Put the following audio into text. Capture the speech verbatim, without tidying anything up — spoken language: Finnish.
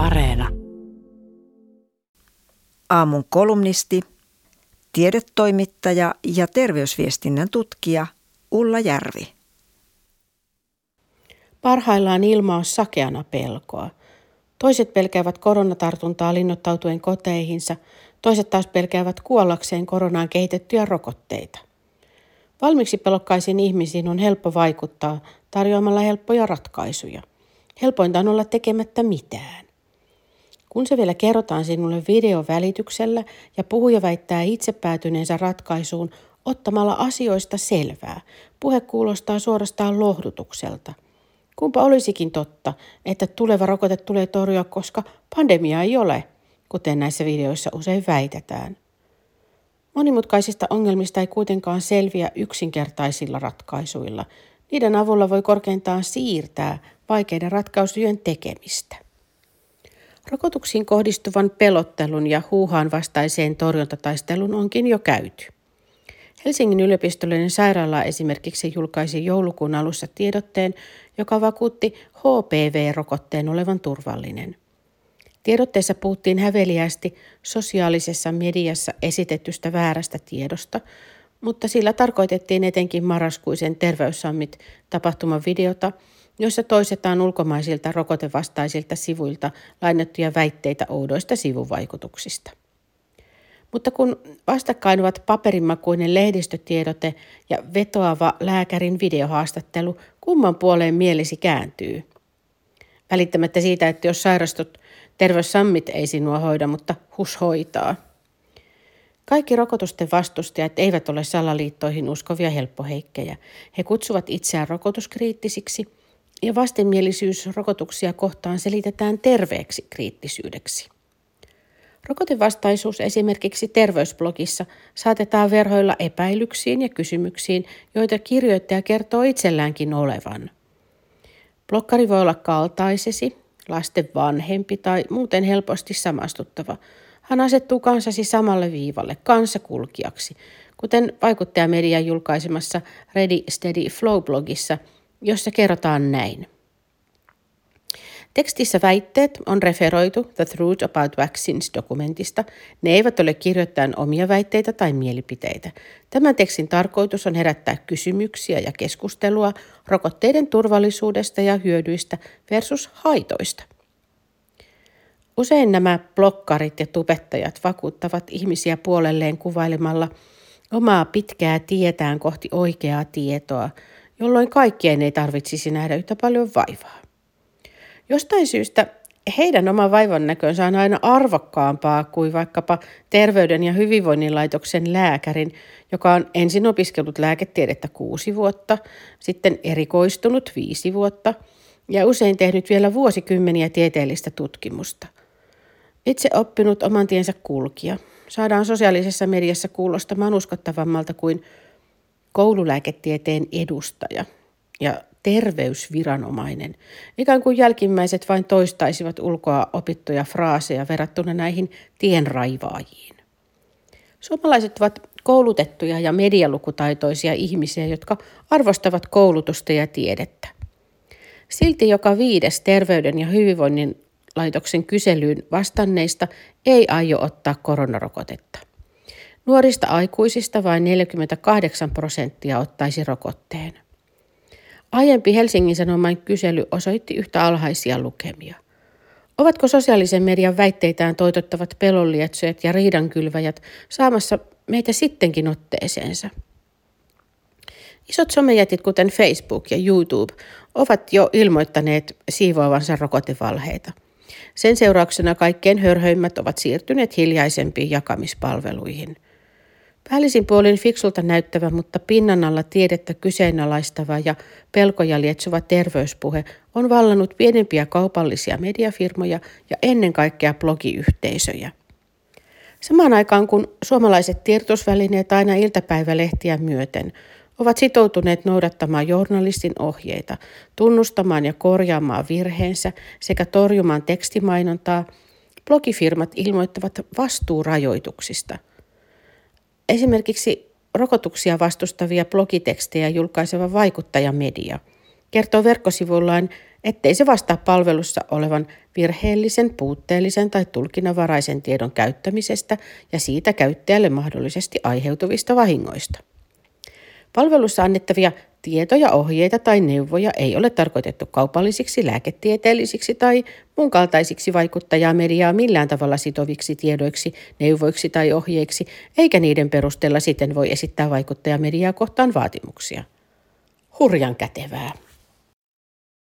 Areena. Aamun kolumnisti, tiedetoimittaja ja terveysviestinnän tutkija Ulla Järvi. Parhaillaan ilma on sakeana pelkoa. Toiset pelkäävät koronatartuntaa linnoittautuen koteihinsa, toiset taas pelkäävät kuollakseen koronaan kehitettyjä rokotteita. Valmiiksi pelokkaisiin ihmisiin on helppo vaikuttaa tarjoamalla helppoja ratkaisuja. Helpointa on olla tekemättä mitään. Kun se vielä kerrotaan sinulle videovälityksellä ja puhuja väittää itse päätyneensä ratkaisuun ottamalla asioista selvää, puhe kuulostaa suorastaan lohdutukselta. Kumpa olisikin totta, että tuleva rokote tulee torjua, koska pandemia ei ole, kuten näissä videoissa usein väitetään. Monimutkaisista ongelmista ei kuitenkaan selviä yksinkertaisilla ratkaisuilla. Niiden avulla voi korkeintaan siirtää vaikeiden ratkaisujen tekemistä. Rokotuksiin kohdistuvan pelottelun ja huuhaan vastaiseen torjuntataistelun onkin jo käyty. Helsingin yliopistollinen sairaala esimerkiksi julkaisi joulukuun alussa tiedotteen, joka vakuutti H P V-rokotteen olevan turvallinen. Tiedotteessa puhuttiin häveliästi sosiaalisessa mediassa esitetystä väärästä tiedosta, mutta sillä tarkoitettiin etenkin marraskuisen Terveyssummit-tapahtuman videota, jossa toistetaan ulkomaisilta rokotevastaisilta sivuilta lainattuja väitteitä oudoista sivuvaikutuksista. Mutta kun vastakkain ovat paperinmakuinen lehdistötiedote ja vetoava lääkärin videohaastattelu, kumman puoleen mielesi kääntyy? Välittämättä siitä, että jos sairastut, Terveyssummit ei sinua hoida, mutta H U S hoitaa. Kaikki rokotusten vastustajat eivät ole salaliittoihin uskovia helppoheikkejä. He kutsuvat itseään rokotuskriittisiksi ja vastenmielisyys rokotuksia kohtaan selitetään terveeksi kriittisyydeksi. Rokotevastaisuus esimerkiksi terveysblogissa saatetaan verhoilla epäilyksiin ja kysymyksiin, joita kirjoittaja kertoo itselläänkin olevan. Blokkari voi olla kaltaisesi, lasten vanhempi tai muuten helposti samastuttava. Hän asettuu kanssasi samalle viivalle kanssakulkijaksi, kuten vaikuttajamedian julkaisemassa Ready Steady Flow-blogissa, jossa kerrotaan näin. Tekstissä väitteet on referoitu The Truth About Vaccines -dokumentista. Ne eivät ole kirjoittajan omia väitteitä tai mielipiteitä. Tämän tekstin tarkoitus on herättää kysymyksiä ja keskustelua rokotteiden turvallisuudesta ja hyödyistä versus haitoista. Usein nämä blokkarit ja tubettajat vakuuttavat ihmisiä puolelleen kuvailemalla omaa pitkää tietään kohti oikeaa tietoa, jolloin kaikkien ei tarvitsisi nähdä yhtä paljon vaivaa. Jostain syystä heidän oma vaivannäkönsä on aina arvokkaampaa kuin vaikkapa Terveyden ja hyvinvoinnin laitoksen lääkärin, joka on ensin opiskellut lääketiedettä kuusi vuotta, sitten erikoistunut viisi vuotta ja usein tehnyt vielä vuosikymmeniä tieteellistä tutkimusta. Itse oppinut oman tiensä kulkija saadaan sosiaalisessa mediassa kuulostamaan uskottavammalta kuin koululääketieteen edustaja ja terveysviranomainen. Ikään kuin jälkimmäiset vain toistaisivat ulkoa opittuja fraaseja verrattuna näihin tienraivaajiin. Suomalaiset ovat koulutettuja ja medialukutaitoisia ihmisiä, jotka arvostavat koulutusta ja tiedettä. Silti joka viides Terveyden ja hyvinvoinnin laitoksen kyselyyn vastanneista ei aio ottaa koronarokotetta. Nuorista aikuisista vain neljäkymmentäkahdeksan prosenttia ottaisi rokotteen. Aiempi Helsingin Sanoman kysely osoitti yhtä alhaisia lukemia. Ovatko sosiaalisen median väitteitään toitottavat pelonlietsojat ja riidankylväjät saamassa meitä sittenkin otteeseensa? Isot somejätit kuten Facebook ja YouTube ovat jo ilmoittaneet siivoavansa rokotevalheita. Sen seurauksena kaikkein hörhöimmät ovat siirtyneet hiljaisempiin jakamispalveluihin. Päällisin puolin fiksulta näyttävä, mutta pinnan alla tiedettä kyseenalaistava ja pelkoja lietsuva terveyspuhe on vallannut pienempiä kaupallisia mediafirmoja ja ennen kaikkea blogiyhteisöjä. Samaan aikaan kun suomalaiset tiedotusvälineet aina iltapäivälehtiä myöten ovat sitoutuneet noudattamaan journalistin ohjeita, tunnustamaan ja korjaamaan virheensä sekä torjumaan tekstimainontaa, blogifirmat ilmoittavat vastuurajoituksista. Esimerkiksi rokotuksia vastustavia blogitekstejä julkaiseva vaikuttajamedia kertoo verkkosivuillaan, ettei se vastaa palvelussa olevan virheellisen, puutteellisen tai tulkinnanvaraisen tiedon käyttämisestä ja siitä käyttäjälle mahdollisesti aiheutuvista vahingoista. Palvelussa annettavia tietoja, ohjeita tai neuvoja ei ole tarkoitettu kaupallisiksi, lääketieteellisiksi tai muun kaltaisiksi vaikuttajaa mediaa millään tavalla sitoviksi tiedoiksi, neuvoiksi tai ohjeiksi, eikä niiden perusteella siten voi esittää vaikuttajamediaa kohtaan vaatimuksia. Hurjan kätevää.